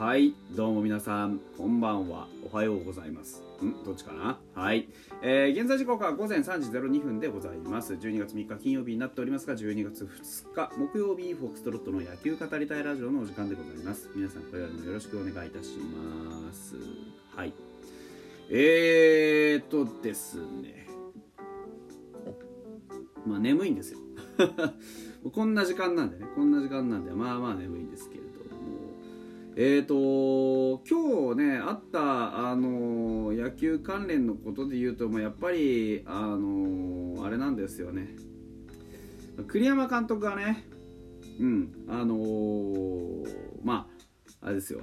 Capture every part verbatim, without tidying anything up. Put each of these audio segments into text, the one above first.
はい、どうも皆さんこんばんは、おはようございます、んどっちかな。はい、えー、現在時刻は午前さんじぜろにふんでございます。じゅうにがつみっか金曜日になっておりますが、じゅうにがつふつか木曜日にフォックストロットの野球語りたいラジオのお時間でございます。皆さんこれからもよろしくお願いいたします。はい、えーっとですねまあ眠いんですよこんな時間なんでねこんな時間なんでまあまあ眠いんですけれど、えーと今日ねあったあの野球関連のことで言うと、まあ、やっぱりあのあれなんですよね。栗山監督がね、うんあのー、まああれですよ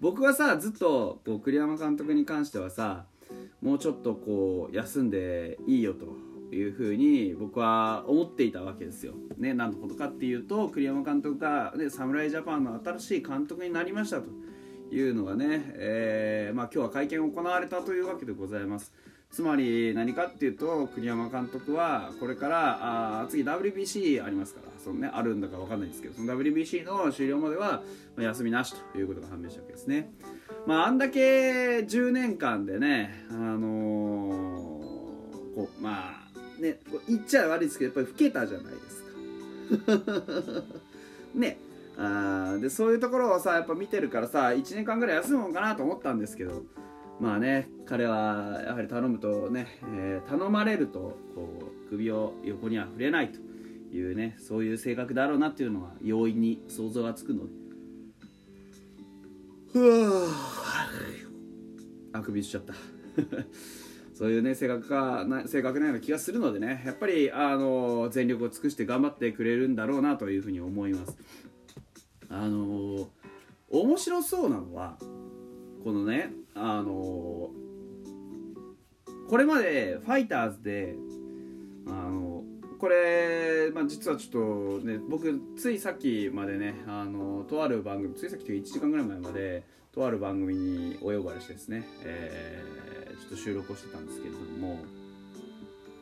僕はさずっとこう栗山監督に関してはさ、もうちょっとこう休んでいいよというふうに僕は思っていたわけですよ、ね、何のことかっていうと、栗山監督が、ね、侍ジャパンの新しい監督になりましたというのがね、えーまあ、今日は会見が行われたというわけでございます。つまり何かっていうと、栗山監督はこれからあ次 ダブリュービーシー ありますから、その、ね、あるんだか分かんないですけど、その ダブリュービーシー の終了までは休みなしということが判明したわけですね。まあ、あんだけじゅうねんかんでね、あのー、こうまあね、言っちゃ悪いですけどやっぱり老けたじゃないですかね、あでそういうところをさやっぱ見てるからさ、いちねんかんぐらい休むもんかなと思ったんですけど、まあね彼はやはり頼むとね、えー、頼まれるとこう首を横には触れないというね、そういう性格だろうなっていうのは容易に想像がつくので、ふぅあくびしちゃったそういうね性格がな性格なような気がするのでね、やっぱりあの全力を尽くして頑張ってくれるんだろうなというふうに思います。あの面白そうなのはこのね、あのこれまでファイターズであのこれ、まあ、実はちょっとね僕ついさっきまでね、あのとある番組ついさっきといういちじかんぐらい前までとある番組にお呼ばれしてですね、えーちょっと収録をしてたんですけれども、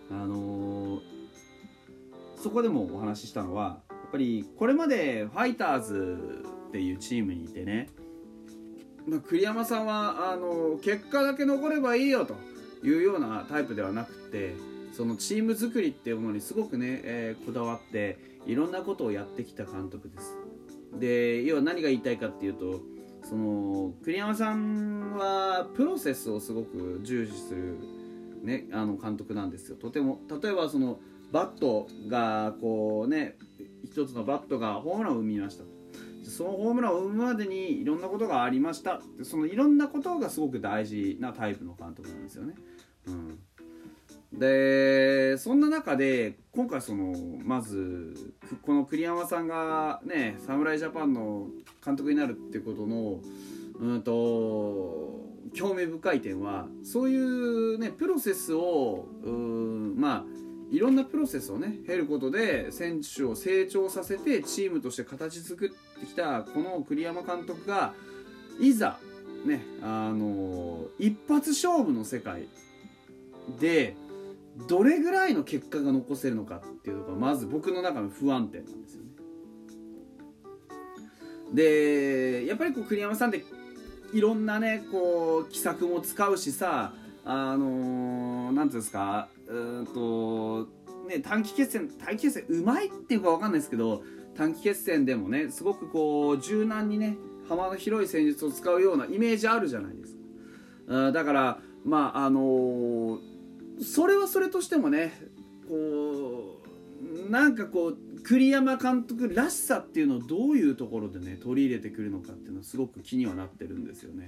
あのー、そこでもお話ししたのはやっぱりこれまでファイターズっていうチームにいてね、まあ、栗山さんはあのー、結果だけ残ればいいよというようなタイプではなくて、そのチーム作りっていうものにすごくね、えー、こだわっていろんなことをやってきた監督です。で要は何が言いたいかっていうと、その栗山さんはプロセスをすごく重視する、ね、あの監督なんですよ。とても例えばそのバットがこうね、一つのバットがホームランを生みました。そのホームランを生むまでにいろんなことがありました。そのいろんなことがすごく大事なタイプの監督なんですよね、うん、でそんな中で今回そのまずこの栗山さんがね侍ジャパンの監督になるってことのうんと興味深い点は、そういうねプロセスをうんまあいろんなプロセスをね経ることで選手を成長させてチームとして形作ってきたこの栗山監督がいざねあの一発勝負の世界でどれぐらいの結果が残せるのかっていうのがまず僕の中の不安定なんですよね。でやっぱりこう栗山さんっていろんなねこう奇策も使うしさ、あのー、なんていうんですかうんと、ね、短期決戦短期決戦うまいっていうか分かんないですけど、短期決戦でもねすごくこう柔軟にね幅の広い戦術を使うようなイメージあるじゃないですか。だからまああのーそれはそれとしてもねこうなんかこう栗山監督らしさっていうのをどういうところでね取り入れてくるのかっていうのはすごく気にはなってるんですよね、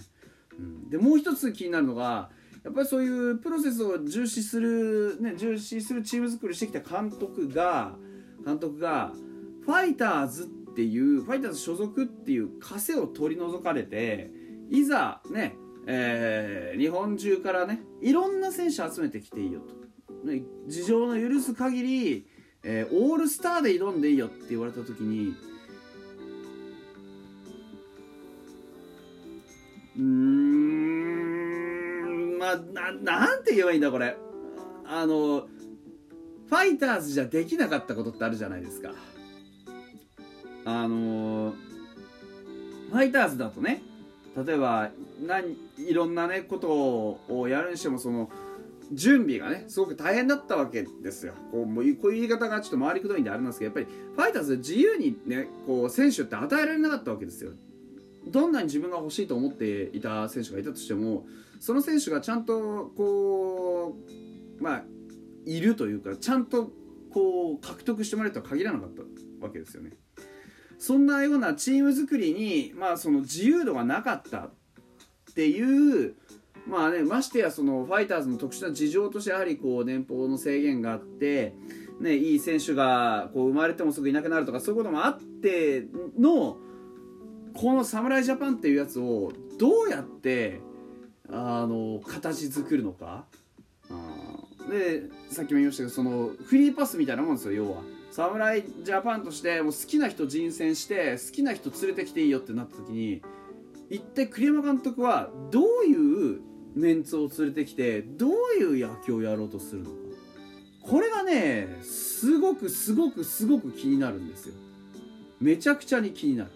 うん、でもう一つ気になるのがやっぱりそういうプロセスを重視する、ね、重視するチーム作りしてきた監督が監督がファイターズっていうファイターズ所属っていう枷を取り除かれて、いざねえー、日本中からねいろんな選手集めてきていいよと、ね、事情の許す限り、えー、オールスターで挑んでいいよって言われた時にうーんまあ な, なんて言えばいいんだこれあのファイターズじゃできなかったことってあるじゃないですか。あのーファイターズだとね、例えば何いろんなねことをやるにしてもその準備がねすごく大変だったわけですよ。こう、もうこういう言い方がちょっと回りくどいんであれなんですけど、やっぱりファイターズ自由にねこう選手って与えられなかったわけですよ。どんなに自分が欲しいと思っていた選手がいたとしても、その選手がちゃんとこうまあいるというか、ちゃんとこう獲得してもらえるとは限らなかったわけですよね。そんなようなチーム作りに、まあ、その自由度がなかったっていう、まあね、ましてやそのファイターズの特殊な事情としてやはりこう年俸の制限があって、ね、いい選手がこう生まれてもすぐいなくなるとかそういうこともあっての、この侍ジャパンっていうやつをどうやってあの形作るのか。でさっきも言いましたけど、そのフリーパスみたいなもんですよ。要は侍ジャパンとしてもう好きな人人選して好きな人連れてきていいよってなった時に、一体栗山監督はどういうメンツを連れてきてどういう野球をやろうとするのか、これがねすごくすごくすごく気になるんですよ。めちゃくちゃに気になる。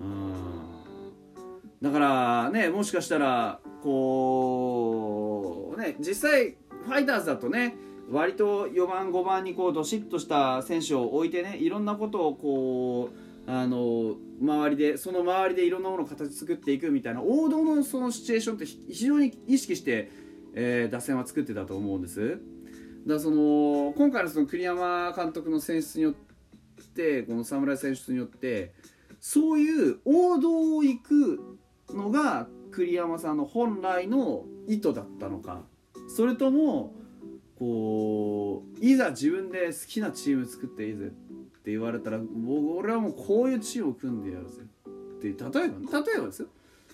うん、だからね、もしかしたらこうね実際ファイターズだとね割とよんばんごばんにこうどしっとした選手を置いてね、いろんなことをこうあの周りでその周りでいろんなものを形作っていくみたいな王道のそのシチュエーションって非常に意識して、えー、打線は作ってたと思うんです。だからその今回のその栗山監督の選出によって、この侍選出によってそういう王道を行くのが栗山さんの本来の意図だったのか、それともこういざ自分で好きなチーム作っていいぜって言われたら、僕俺はもうこういうチームを組んでやるぜっていう、例えば例えばですよ、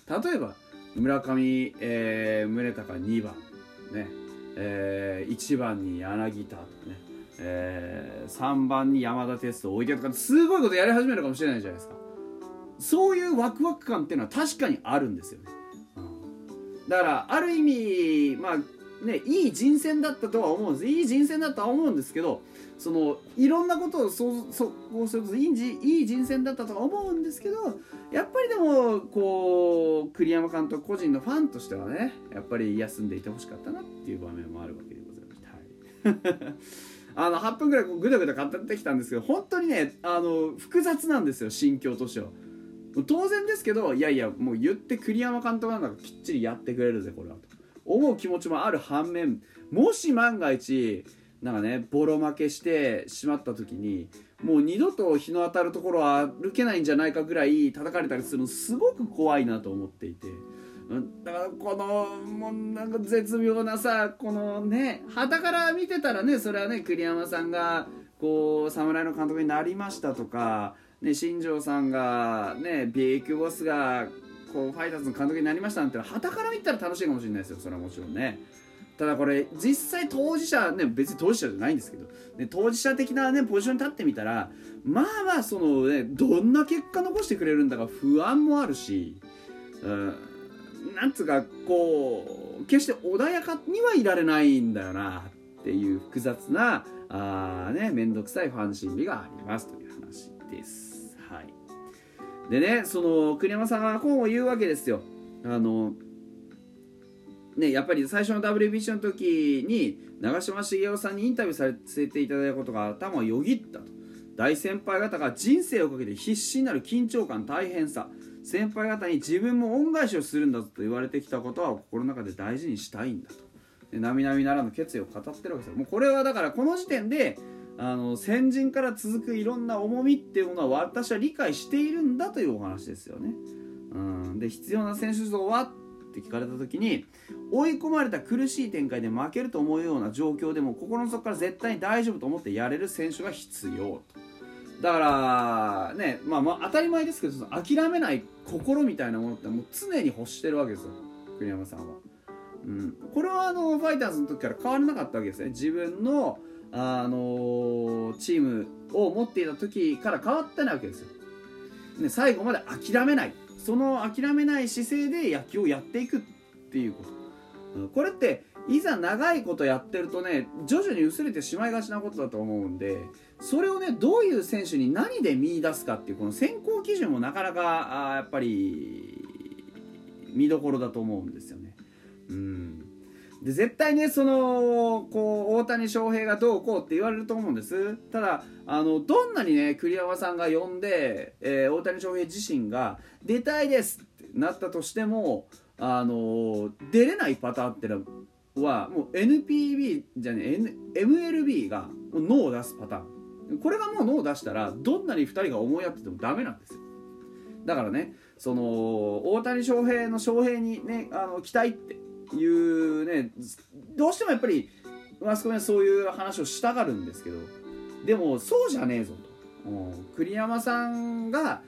例えば村上、えー、宗隆にばんね、えー、いちばんに柳田とかね、えー、さんばんに山田哲人を置いてとか、すごいことやり始めるかもしれないじゃないですか。そういうワクワク感っていうのは確かにあるんですよね。うん、だからある意味まあね、いい人選だったとは思うんです。いい人選だったとは思うんですけど、そのいろんなことをそうそうするといい、いい人選だったとは思うんですけど、やっぱりでもこう栗山監督個人のファンとしてはね、やっぱり休んでいてほしかったなっていう場面もあるわけでございます。はい、あのはっぷんぐらいグダグダ語ってきたんですけど、本当にねあの複雑なんですよ、心境としては。当然ですけど、いやいやもう言って栗山監督なんだからきっちりやってくれるぜこれはと思う気持ちもある反面、もし万が一なんかねボロ負けしてしまった時に、もう二度と日の当たるところは歩けないんじゃないかぐらい叩かれたりするのすごく怖いなと思っていて、だからこのもうなんか絶妙なさ、このね傍から見てたらね、それはね栗山さんがこう侍の監督になりましたとかね、新庄さんがねビッグボスがこうファイターズの監督になりましたなんてのは傍から見たら楽しいかもしれないですよ。それはもちろんね。ただこれ実際当事者ね、別に当事者じゃないんですけど、ね、当事者的なねポジションに立ってみたら、まあまあそのねどんな結果残してくれるんだか不安もあるし、うん、なんつうかこう決して穏やかにはいられないんだよなっていう複雑なあねめんどくさいファン心理がありますという話です。はい、でね、その栗山さんがこう言うわけですよ。あの、ね、やっぱり最初の ダブリュービーシー の時に長嶋茂雄さんにインタビューさせていただいたことが頭をよぎったと。大先輩方が人生をかけて必死になる緊張感、大変さ、先輩方に自分も恩返しをするんだと言われてきたことは心の中で大事にしたいんだと、で並々ならぬ決意を語ってるわけですよ。もうこれはだからこの時点であの先人から続くいろんな重みっていうものは私は理解しているんだというお話ですよね。うんで必要な選手像はって聞かれた時に、追い込まれた苦しい展開で負けると思うような状況でも心の底から絶対に大丈夫と思ってやれる選手が必要と。だからね、まあ、まあ当たり前ですけど、その諦めない心みたいなものってもう常に欲してるわけですよ、栗山さんは。うん、これはあのファイターズの時から変わらなかったわけですね。自分のあのー、チームを持っていた時から変わってないわけですよ、ね、最後まで諦めない、その諦めない姿勢で野球をやっていくっていうこと、これっていざ長いことやってるとね、徐々に薄れてしまいがちなことだと思うんで、それをねどういう選手に何で見出すかっていうこの選考基準もなかなかあやっぱり見どころだと思うんですよね。うんで絶対ねそのこう大谷翔平がどうこうって言われると思うんです。ただあのどんなにね栗山さんが呼んで、えー、大谷翔平自身が出たいですってなったとしてもあの出れないパターンってのはもう エヌピービー じゃねえ、N、エムエルビー がノーを出すパターン、これがもうノーを出したらどんなにふたりが思い合っててもダメなんですよ。だからねその大谷翔平の翔平にねあの期待っていうねどうしてもやっぱりマスコミはそういう話をしたがるんですけど、でもそうじゃねえぞと、うん、栗山さんが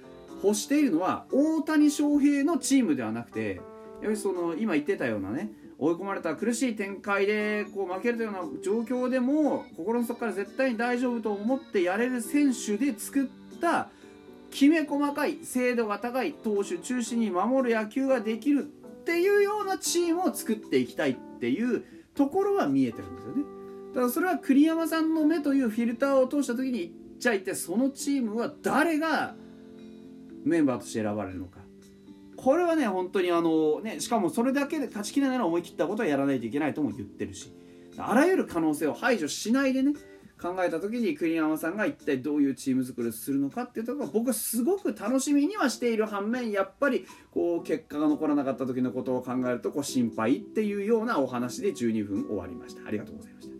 欲しているのは大谷翔平のチームではなくて、やはりその今言ってたようなね追い込まれた苦しい展開でこう負けるというような状況でも心の底から絶対に大丈夫と思ってやれる選手で作ったきめ細かい精度が高い投手中心に守る野球ができるっていうようなチームを作っていきたいっていうところは見えてるんですよね。ただそれは栗山さんの目というフィルターを通した時に一体ってそのチームは誰がメンバーとして選ばれるのか、これはね本当にあのねしかもそれだけで勝ちきれないなら思い切ったことはやらないといけないとも言ってるし、あらゆる可能性を排除しないでね考えた時に栗山さんが一体どういうチーム作りをするのかっていうところが僕はすごく楽しみにはしている反面、やっぱりこう結果が残らなかった時のことを考えるとこう心配っていうようなお話でじゅうにふん終わりました。ありがとうございました。